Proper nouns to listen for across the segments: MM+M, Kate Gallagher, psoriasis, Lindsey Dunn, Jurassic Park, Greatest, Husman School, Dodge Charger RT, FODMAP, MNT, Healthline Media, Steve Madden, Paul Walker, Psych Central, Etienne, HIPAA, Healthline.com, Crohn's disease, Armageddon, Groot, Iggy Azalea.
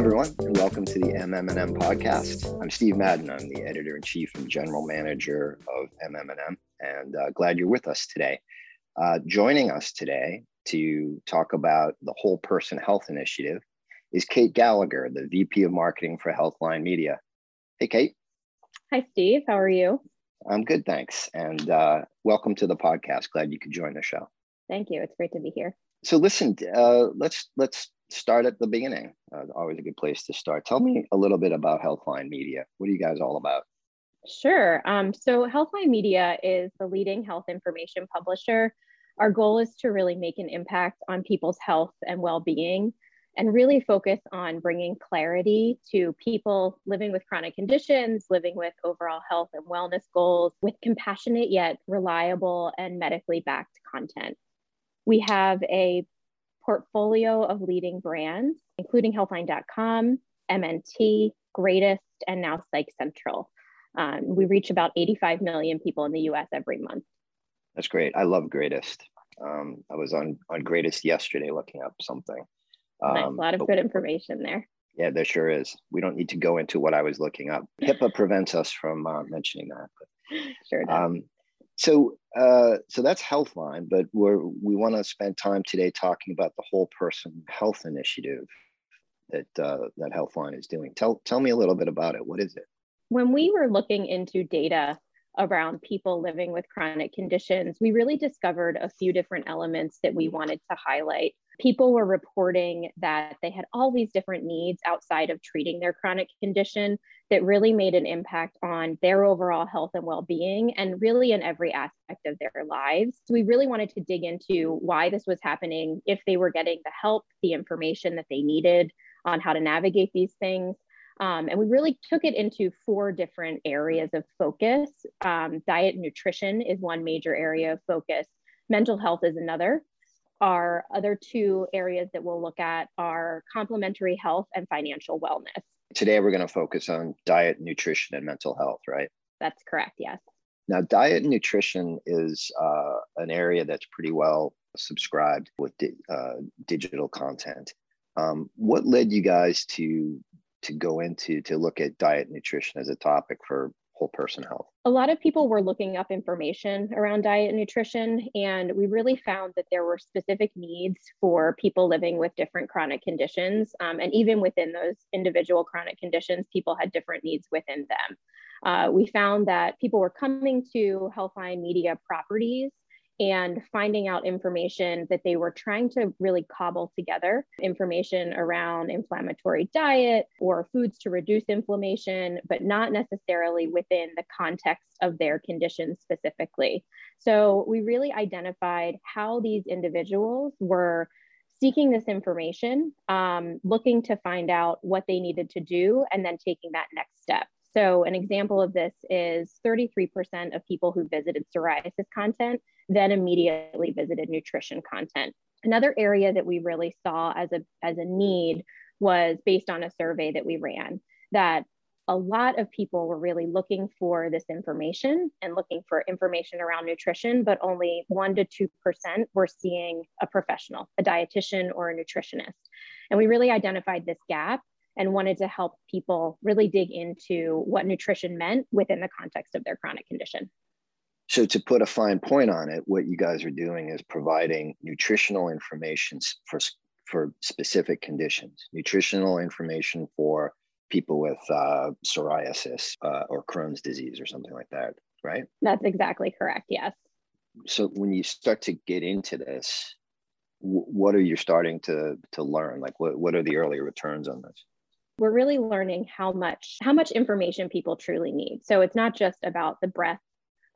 everyone, and welcome to the MM+M podcast. I'm Steve Madden. I'm the editor-in-chief and general manager of MM+M, and glad you're with us today. Joining us today to talk about the Whole Person Health Initiative is Kate Gallagher, the VP of Marketing for Healthline Media. Hey, Kate. Hi, Steve. How are you? I'm good, thanks. And welcome to the podcast. Glad you could join the show. Thank you. It's great to be here. So listen, let's start at the beginning. Always a good place to start. Tell me a little bit about Healthline Media. What are you guys all about? Sure. So Healthline Media is the leading health information publisher. Our goal is to really make an impact on people's health and well-being and really focus on bringing clarity to people living with chronic conditions, living with overall health and wellness goals with compassionate yet reliable and medically backed content. We have a portfolio of leading brands, including Healthline.com, MNT, Greatest, and now Psych Central. We reach about 85 million people in the US every month. That's great. I love Greatest. I was on Greatest yesterday looking up something. Nice. A lot of good information there. Yeah, there sure is. We don't need to go into what I was looking up. HIPAA prevents us from mentioning that. But, sure does. So that's Healthline, but we want to spend time today talking about the Whole Person Health Initiative that Healthline is doing. Tell me a little bit about it. What is it? When we were looking into data around people living with chronic conditions, we really discovered a few different elements that we wanted to highlight. People were reporting that they had all these different needs outside of treating their chronic condition that really made an impact on their overall health and well-being and really in every aspect of their lives. So we really wanted to dig into why this was happening, if they were getting the help, the information that they needed on how to navigate these things. And we really took it into four different areas of focus. Diet and nutrition is one major area of focus. Mental health is another. Our other two areas that we'll look at are complementary health and financial wellness. Today, we're going to focus on diet, nutrition, and mental health, right? That's correct, yes. Now, diet and nutrition is an area that's pretty well subscribed with digital content. What led you guys to look at diet and nutrition as a topic for Whole Person Health? A lot of people were looking up information around diet and nutrition, and we really found that there were specific needs for people living with different chronic conditions. And even within those individual chronic conditions, people had different needs within them. We found that people were coming to Healthline Media properties and finding out information that they were trying to really cobble together, information around inflammatory diet or foods to reduce inflammation, but not necessarily within the context of their condition specifically. So we really identified how these individuals were seeking this information, looking to find out what they needed to do, and then taking that next step. So an example of this is 33% of people who visited psoriasis content then immediately visited nutrition content. Another area that we really saw as a need was based on a survey that we ran, that a lot of people were really looking for this information and looking for information around nutrition, but only 1% to 2% were seeing a professional, a dietitian or a nutritionist. And we really identified this gap and wanted to help people really dig into what nutrition meant within the context of their chronic condition. So to put a fine point on it, what you guys are doing is providing nutritional information for specific conditions, nutritional information for people with psoriasis or Crohn's disease or something like that, right? That's exactly correct, yes. So when you start to get into this, what are you starting to learn? Like what are the early returns on this? We're really learning how much information people truly need. So it's not just about the breadth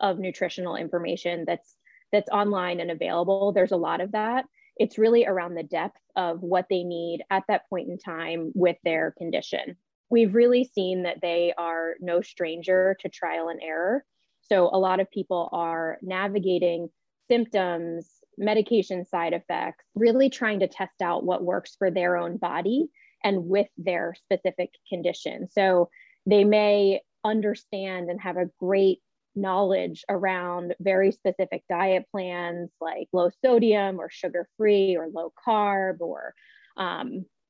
of nutritional information that's online and available. There's a lot of that. It's really around the depth of what they need at that point in time with their condition. We've really seen that they are no stranger to trial and error. So a lot of people are navigating symptoms, medication side effects, really trying to test out what works for their own body and with their specific condition. So they may understand and have a great knowledge around very specific diet plans like low sodium or sugar-free or low carb or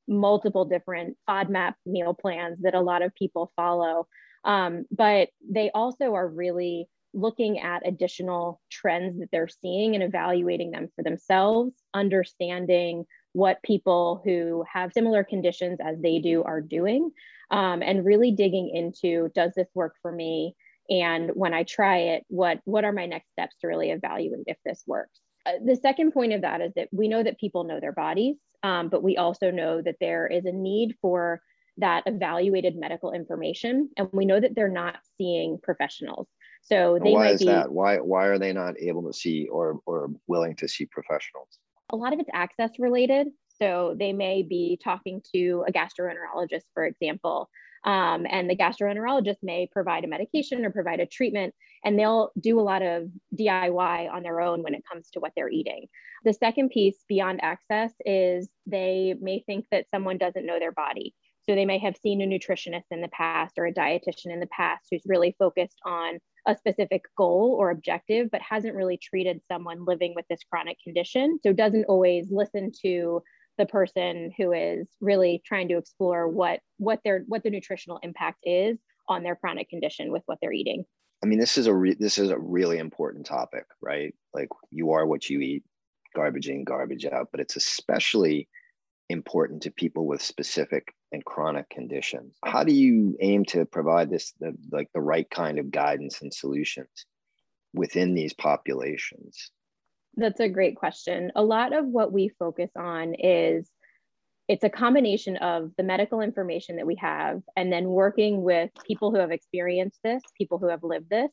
multiple different FODMAP meal plans that a lot of people follow. But they also are really looking at additional trends that they're seeing and evaluating them for themselves, understanding what people who have similar conditions as they do are doing, and really digging into, does this work for me? And when I try it, what are my next steps to really evaluate if this works? The second point of that is that we know that people know their bodies, but we also know that there is a need for that evaluated medical information. And we know that they're not seeing professionals. So they might be, that? Why are they not able to see or willing to see professionals? A lot of it's access related. So they may be talking to a gastroenterologist, for example, and the gastroenterologist may provide a medication or provide a treatment, and they'll do a lot of DIY on their own when it comes to what they're eating. The second piece beyond access is they may think that someone doesn't know their body. So they may have seen a nutritionist in the past or a dietitian in the past who's really focused on a specific goal or objective, but hasn't really treated someone living with this chronic condition. So doesn't always listen to the person who is really trying to explore what the nutritional impact is on their chronic condition with what they're eating. I mean, this is a really important topic, right? Like, you are what you eat, garbage in, garbage out, but it's especially important to people with specific and chronic conditions. How do you aim to provide this, the right kind of guidance and solutions within these populations? That's a great question. A lot of what we focus on is, it's a combination of the medical information that we have, and then working with people who have experienced this, people who have lived this,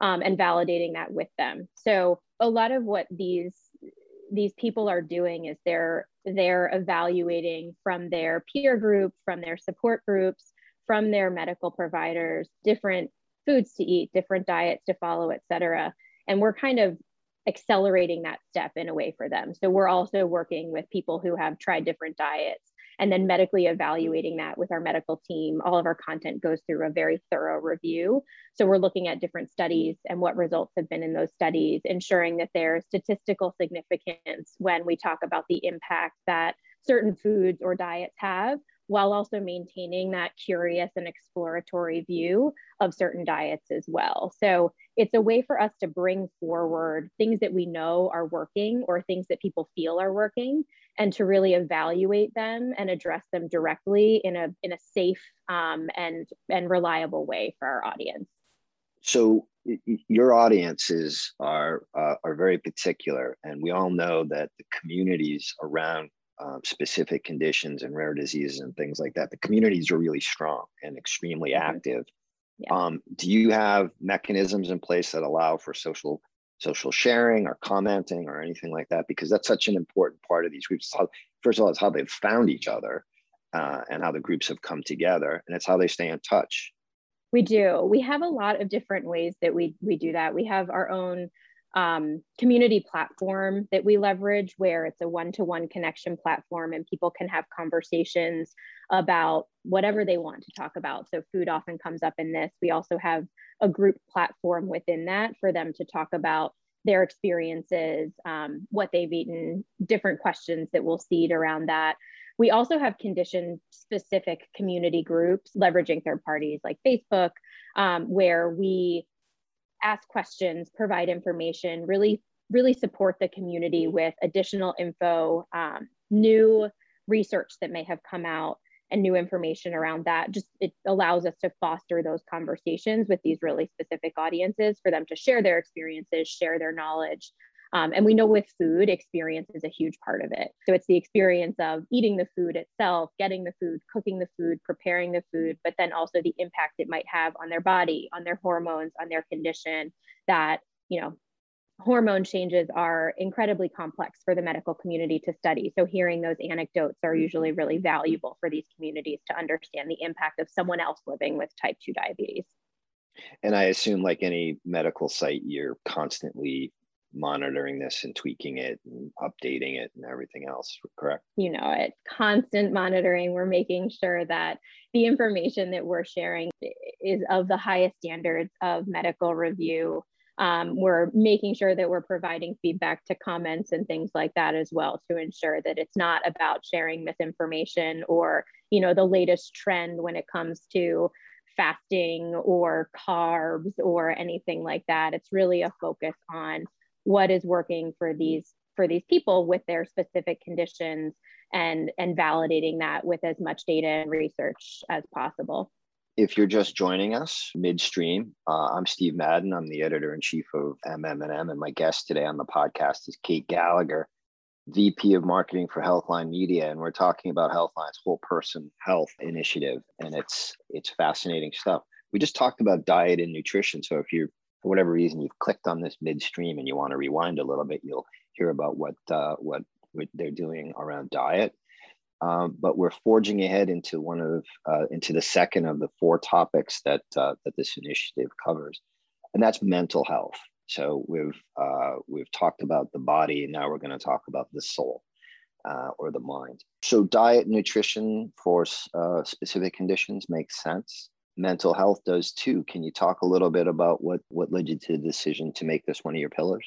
and validating that with them. So a lot of what these people are doing is they're evaluating from their peer group, from their support groups, from their medical providers, different foods to eat, different diets to follow, et cetera. And we're kind of accelerating that step in a way for them. So we're also working with people who have tried different diets and then medically evaluating that with our medical team. All of our content goes through a very thorough review. So we're looking at different studies and what results have been in those studies, ensuring that there's statistical significance when we talk about the impact that certain foods or diets have, while also maintaining that curious and exploratory view of certain diets as well. So it's a way for us to bring forward things that we know are working or things that people feel are working, and to really evaluate them and address them directly in a safe and reliable way for our audience. So your audiences are very particular, and we all know that the communities around specific conditions and rare diseases and things like that, the communities are really strong and extremely active. Yeah. Do you have mechanisms in place that allow for social sharing or commenting or anything like that? Because that's such an important part of these groups. First of all, it's how they've found each other and how the groups have come together, and it's how they stay in touch. We do. We have a lot of different ways that we do that. We have our own community platform that we leverage, where it's a one-to-one connection platform and people can have conversations about whatever they want to talk about. So food often comes up in this. We also have a group platform within that for them to talk about their experiences, what they've eaten, different questions that we'll seed around that. We also have condition-specific community groups leveraging third parties like Facebook, where we ask questions, provide information, really support the community with additional info, new research that may have come out and new information around that. Just, it allows us to foster those conversations with these really specific audiences for them to share their experiences, share their knowledge. And we know with food, experience is a huge part of it. So it's the experience of eating the food itself, getting the food, cooking the food, preparing the food, but then also the impact it might have on their body, on their hormones, on their condition. That, you know, hormone changes are incredibly complex for the medical community to study. So hearing those anecdotes are usually really valuable for these communities to understand the impact of someone else living with type 2 diabetes. And I assume, like any medical site, you're constantly monitoring this and tweaking it and updating it and everything else, correct? You know it. Constant monitoring. We're making sure that the information that we're sharing is of the highest standards of medical review. We're making sure that we're providing feedback to comments and things like that as well to ensure that it's not about sharing misinformation or, you know, the latest trend when it comes to fasting or carbs or anything like that. It's really a focus on what is working for these people with their specific conditions and validating that with as much data and research as possible. If you're just joining us midstream, I'm Steve Madden. I'm the editor-in-chief of MM+M, and my guest today on the podcast is Kate Gallagher, VP of Marketing for Healthline Media, and we're talking about Healthline's Whole Person Health initiative, and it's fascinating stuff. We just talked about diet and nutrition, so if you're, for whatever reason, you've clicked on this midstream and you want to rewind a little bit, you'll hear about what they're doing around diet. But we're forging ahead into into the second of the four topics that this initiative covers, and that's mental health. So we've talked about the body, and now we're going to talk about the soul or the mind. So diet and nutrition for specific conditions makes sense. Mental health does too. Can you talk a little bit about what led you to the decision to make this one of your pillars?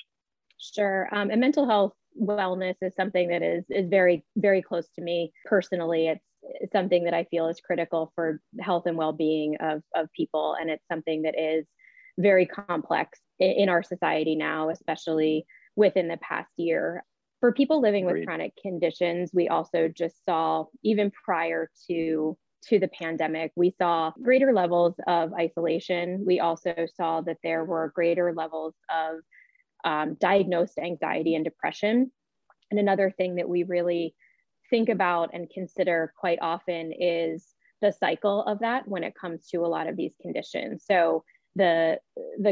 Sure. And mental health wellness is something that is very, very close to me personally. It's something that I feel is critical for health and well-being of people. And it's something that is very complex in our society now, especially within the past year. For people living with chronic conditions, we also just saw, even prior to the pandemic, we saw greater levels of isolation. We also saw that there were greater levels of diagnosed anxiety and depression. And another thing that we really think about and consider quite often is the cycle of that when it comes to a lot of these conditions. So the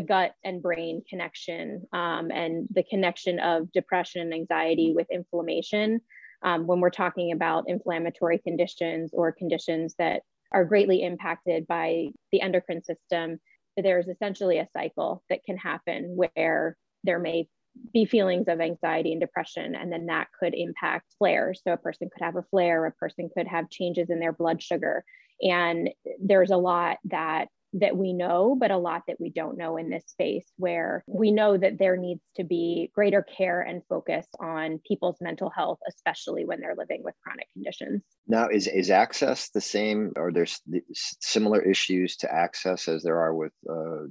gut and brain connection and the connection of depression and anxiety with inflammation. When we're talking about inflammatory conditions or conditions that are greatly impacted by the endocrine system, there's essentially a cycle that can happen where there may be feelings of anxiety and depression, and then that could impact flares. So a person could have a flare, a person could have changes in their blood sugar. And there's a lot that we know, but a lot that we don't know in this space, where we know that there needs to be greater care and focus on people's mental health, especially when they're living with chronic conditions. Now, is access the same? Are there similar issues to access as there are with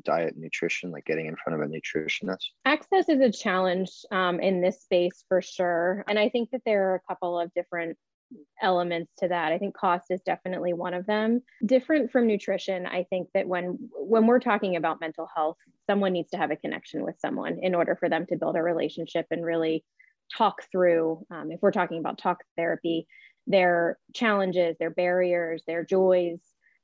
diet and nutrition, like getting in front of a nutritionist? Access is a challenge in this space for sure. And I think that there are a couple of different elements to that. I think cost is definitely one of them. Different from nutrition, I think that when we're talking about mental health, someone needs to have a connection with someone in order for them to build a relationship and really talk through, if we're talking about talk therapy, their challenges, their barriers, their joys,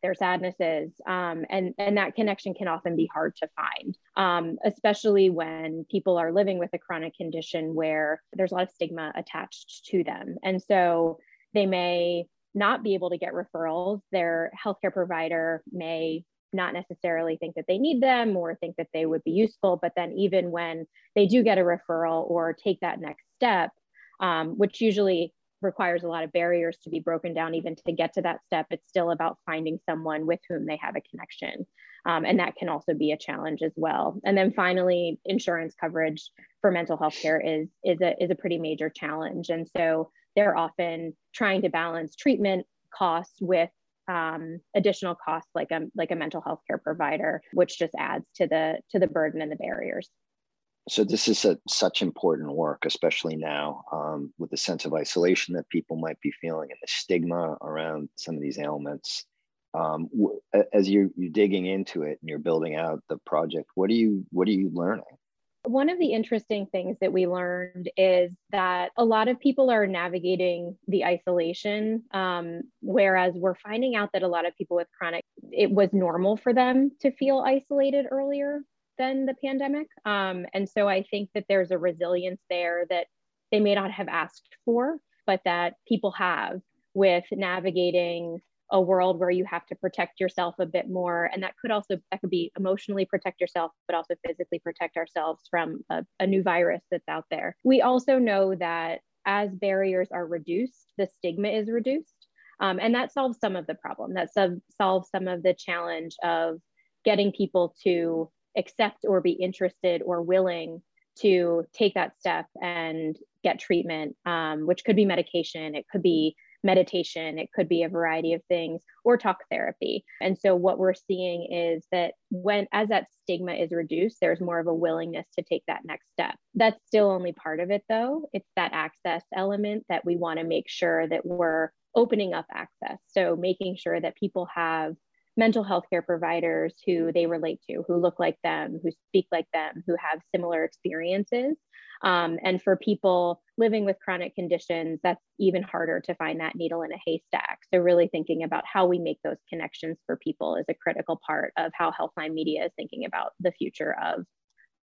their sadnesses, and that connection can often be hard to find, especially when people are living with a chronic condition where there's a lot of stigma attached to them. And so they may not be able to get referrals. Their healthcare provider may not necessarily think that they need them or think that they would be useful. But then even when they do get a referral or take that next step, which usually requires a lot of barriers to be broken down even to get to that step, it's still about finding someone with whom they have a connection. And that can also be a challenge as well. And then finally, insurance coverage for mental health care is a pretty major challenge. And so they're often trying to balance treatment costs with additional costs like a mental health care provider, which just adds to the burden and the barriers. So this is such important work, especially now with the sense of isolation that people might be feeling and the stigma around some of these ailments. As you're digging into it and you're building out the project, what are you learning? One of the interesting things that we learned is that a lot of people are navigating the isolation, whereas we're finding out that a lot of people with chronic, it was normal for them to feel isolated earlier than the pandemic. And so I think that there's a resilience there that they may not have asked for, but that people have with navigating a world where you have to protect yourself a bit more. And that could be emotionally protect yourself, but also physically protect ourselves from a new virus that's out there. We also know that as barriers are reduced, the stigma is reduced. And that solves some of the problem. That solves some of the challenge of getting people to accept or be interested or willing to take that step and get treatment, which could be medication, it could be meditation, it could be a variety of things, or talk therapy. And so what we're seeing is that when, as that stigma is reduced, there's more of a willingness to take that next step. That's still only part of it though. It's that access element that we want to make sure that we're opening up access. So making sure that people have mental health care providers who they relate to, who look like them, who speak like them, who have similar experiences. And for people living with chronic conditions, that's even harder to find that needle in a haystack. So really thinking about how we make those connections for people is a critical part of how Healthline Media is thinking about the future of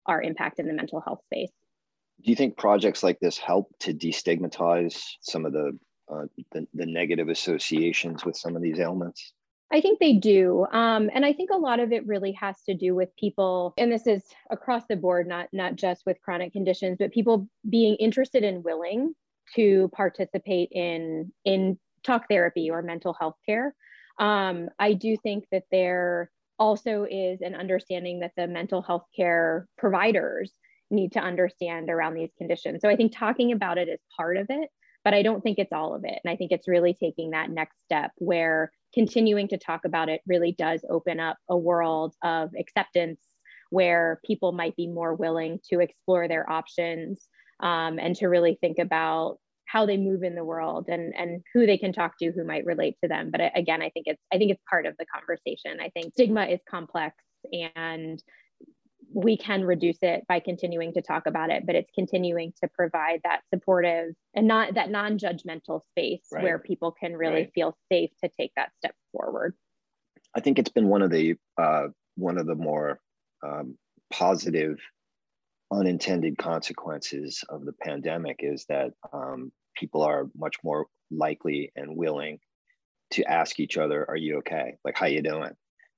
our impact in the mental health space. Do you think projects like this help to destigmatize some of the negative associations with some of these ailments? I think they do. And I think a lot of it really has to do with people, and this is across the board, not just with chronic conditions, but people being interested and willing to participate in talk therapy or mental health care. I do think that there also is an understanding that the mental health care providers need to understand around these conditions. So I think talking about it is part of it, but I don't think it's all of it. And I think it's really taking that next step where continuing to talk about it really does open up a world of acceptance where people might be more willing to explore their options and to really think about how they move in the world and who they can talk to who might relate to them. But again, I think it's part of the conversation. I think stigma is complex and we can reduce it by continuing to talk about it, but it's continuing to provide that supportive and not that non-judgmental space where people can really feel safe to take that step forward. I think it's been one of the more positive unintended consequences of the pandemic is that people are much more likely and willing to ask each other, "Are you okay? Like, how you doing?"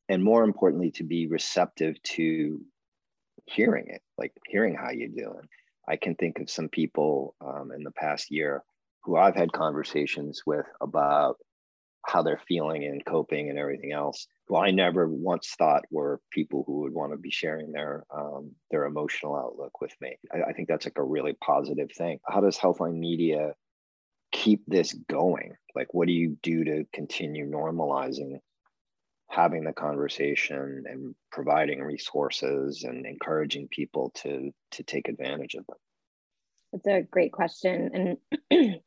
And more importantly, to be receptive to hearing it, like hearing how you're doing. I can think of some people in the past year who I've had conversations with about how they're feeling and coping and everything else, who I never once thought were people who would want to be sharing their emotional outlook with me. I think that's like a really positive thing. How does Healthline Media keep this going? Like, what do you do to continue normalizing having the conversation and providing resources and encouraging people to take advantage of them? That's a great question. And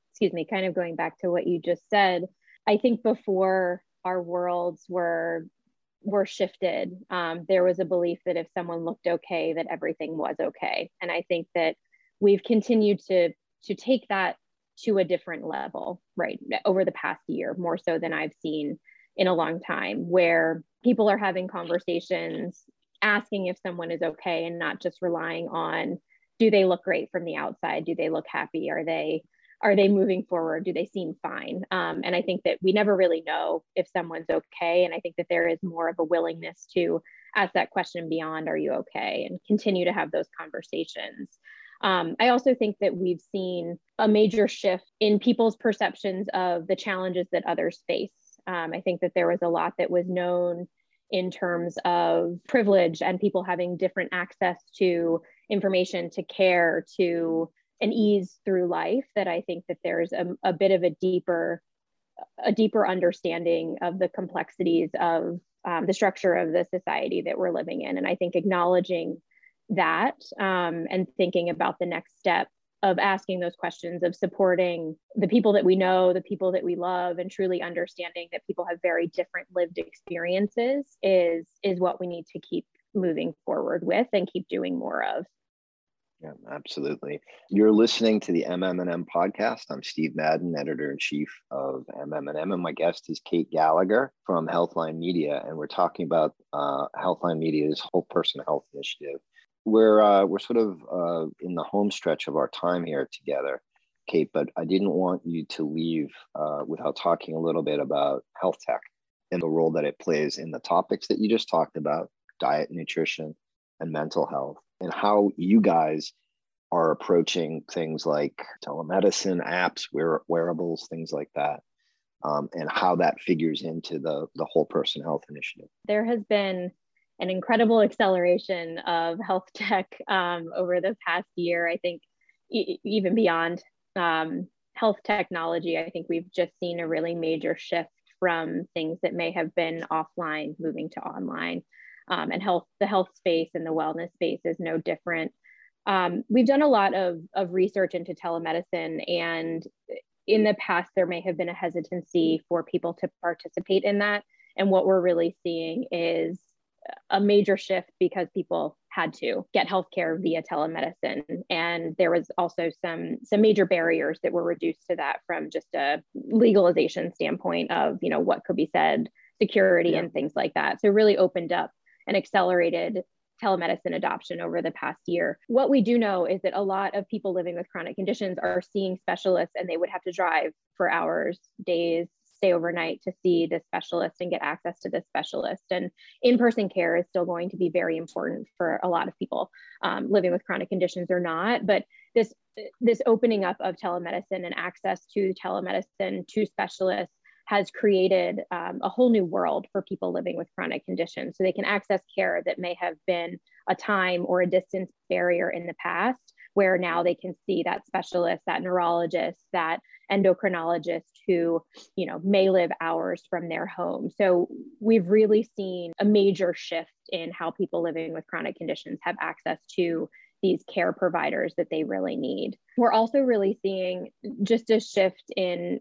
excuse me, kind of going back to what you just said, I think before our worlds were shifted, there was a belief that if someone looked okay, that everything was okay. And I think that we've continued to take that to a different level, right? Over the past year, more so than I've seen in a long time, where people are having conversations, asking if someone is okay and not just relying on, do they look great from the outside? Do they look happy? Are they moving forward? Do they seem fine? And I think that we never really know if someone's okay. And I think that there is more of a willingness to ask that question beyond, are you okay? And continue to have those conversations. I also think that we've seen a major shift in people's perceptions of the challenges that others face. I think that there was a lot that was known in terms of privilege and people having different access to information, to care, to an ease through life, that I think that there's a bit of a deeper understanding of the complexities of the structure of the society that we're living in. And I think acknowledging that and thinking about the next step of asking those questions, of supporting the people that we know, the people that we love, and truly understanding that people have very different lived experiences is what we need to keep moving forward with and keep doing more of. Yeah, absolutely. You're listening to the MM+M podcast. I'm Steve Madden, editor-in-chief of MM+M, and my guest is Kate Gallagher from Healthline Media, and we're talking about Healthline Media's Whole Person Health Initiative. We're sort of in the home stretch of our time here together, Kate, but I didn't want you to leave without talking a little bit about health tech and the role that it plays in the topics that you just talked about, diet, nutrition, and mental health, and how you guys are approaching things like telemedicine, apps, wearables, things like that. And how that figures into the Whole Person Health Initiative. There has been an incredible acceleration of health tech over the past year. I think even beyond health technology, I think we've just seen a really major shift from things that may have been offline moving to online. And the health space and the wellness space is no different. We've done a lot of research into telemedicine, and in the past, there may have been a hesitancy for people to participate in that. And what we're really seeing is a major shift because people had to get healthcare via telemedicine. And there was also some major barriers that were reduced to that from just a legalization standpoint of, you know, what could be said, security and things like that. So really opened up and accelerated telemedicine adoption over the past year. What we do know is that a lot of people living with chronic conditions are seeing specialists, and they would have to drive for hours, days, stay overnight to see the specialist and get access to the specialist. And in-person care is still going to be very important for a lot of people living with chronic conditions or not. But this opening up of telemedicine and access to telemedicine to specialists has created a whole new world for people living with chronic conditions. So they can access care that may have been a time or a distance barrier in the past, where now they can see that specialist, that neurologist, that endocrinologist who, you know, may live hours from their home. So we've really seen a major shift in how people living with chronic conditions have access to these care providers that they really need. We're also really seeing just a shift in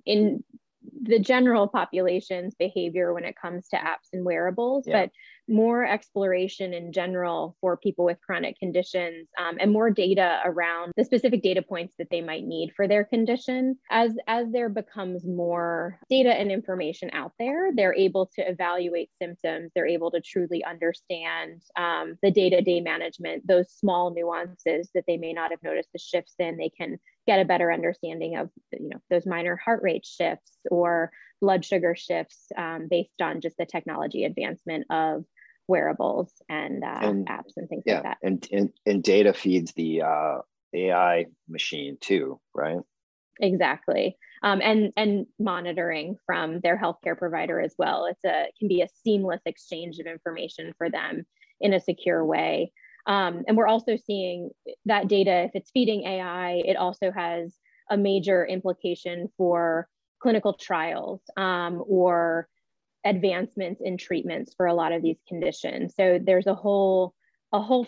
the general population's behavior when it comes to apps and wearables, but more exploration in general for people with chronic conditions and more data around the specific data points that they might need for their condition. As there becomes more data and information out there, they're able to evaluate symptoms. They're able to truly understand the day-to-day management, those small nuances that they may not have noticed the shifts in. They can get a better understanding of, you know, those minor heart rate shifts or blood sugar shifts based on just the technology advancement of wearables and apps and things like that. And data feeds the AI machine too, right? Exactly. And monitoring from their healthcare provider as well. It can be a seamless exchange of information for them in a secure way. And we're also seeing that data, if it's feeding AI, it also has a major implication for clinical trials or advancements in treatments for a lot of these conditions. So there's a whole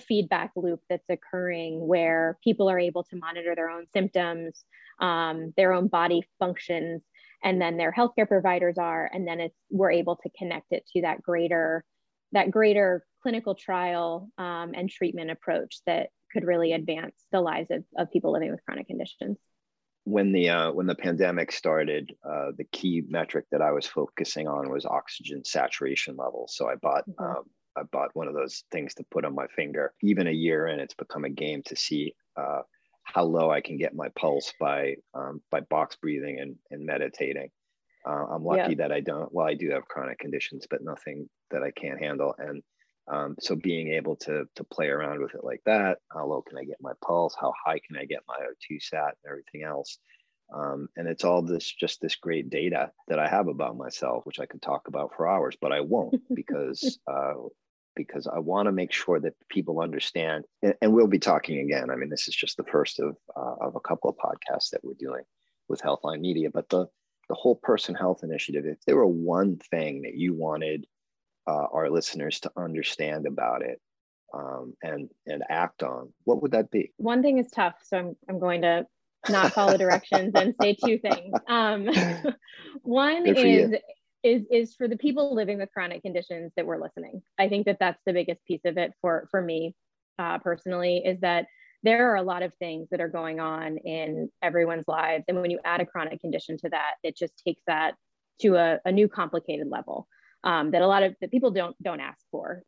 feedback loop that's occurring where people are able to monitor their own symptoms, their own body functions, and then their healthcare providers are, and then we're able to connect it to that greater clinical trial and treatment approach that could really advance the lives of people living with chronic conditions. When the pandemic started, the key metric that I was focusing on was oxygen saturation levels. So I bought one of those things to put on my finger. Even a year in, it's become a game to see how low I can get my pulse by box breathing and meditating. I'm lucky that I don't. Well, I do have chronic conditions, but nothing that I can't handle. And so being able to play around with it like that, how low can I get my pulse? How high can I get my O2 sat and everything else? And it's all this great data that I have about myself, which I could talk about for hours, but I won't because I want to make sure that people understand, and we'll be talking again. I mean, this is just the first of a couple of podcasts that we're doing with Healthline Media, but the whole person health initiative, if there were one thing that you wanted our listeners to understand about it and act on, what would that be? One thing is tough, so I'm going to not follow directions and say two things. One is for the people living with chronic conditions that were listening. I think that's the biggest piece of it for me personally, is that there are a lot of things that are going on in everyone's lives, and when you add a chronic condition to that, it just takes that to a new complicated level. That a lot of the people don't ask for,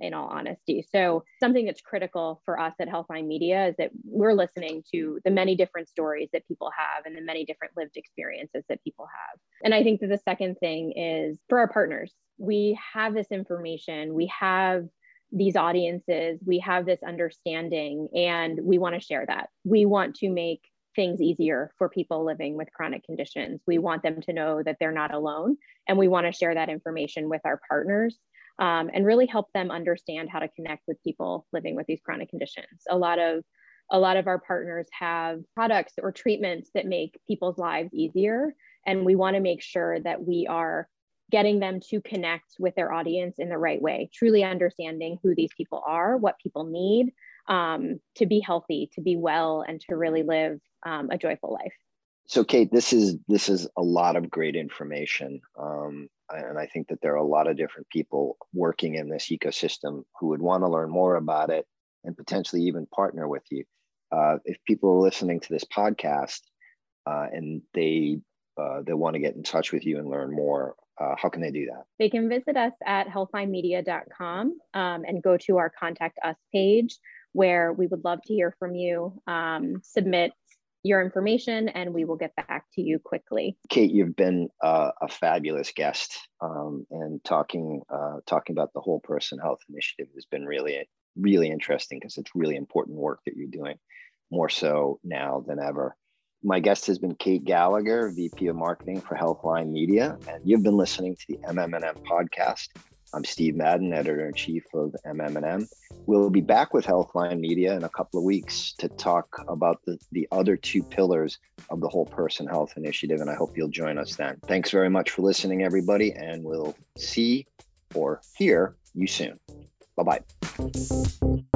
in all honesty. So something that's critical for us at Healthline Media is that we're listening to the many different stories that people have and the many different lived experiences that people have. And I think that the second thing is for our partners. We have this information, we have these audiences, we have this understanding, and we want to share that. We want to make things easier for people living with chronic conditions. We want them to know that they're not alone, and we want to share that information with our partners and really help them understand how to connect with people living with these chronic conditions. A lot of our partners have products or treatments that make people's lives easier, and we want to make sure that we are getting them to connect with their audience in the right way, truly understanding who these people are, what people need to be healthy, to be well, and to really live a joyful life. So Kate, this is a lot of great information. And I think that there are a lot of different people working in this ecosystem who would want to learn more about it and potentially even partner with you. If people are listening to this podcast and they want to get in touch with you and learn more, how can they do that? They can visit us at healthlinemedia.com and go to our Contact Us page, where we would love to hear from you. Submit your information and we will get back to you quickly. Kate, you've been a fabulous guest, and talking about the Whole Person Health Initiative has been really interesting, because it's really important work that you're doing, more so now than ever. My guest has been Kate Gallagher, VP of Marketing for Healthline Media, and you've been listening to the MM+M podcast. I'm Steve Madden, Editor-in-Chief of MM+M. We'll be back with Healthline Media in a couple of weeks to talk about the other two pillars of the Whole Person Health Initiative, and I hope you'll join us then. Thanks very much for listening, everybody, and we'll see or hear you soon. Bye-bye.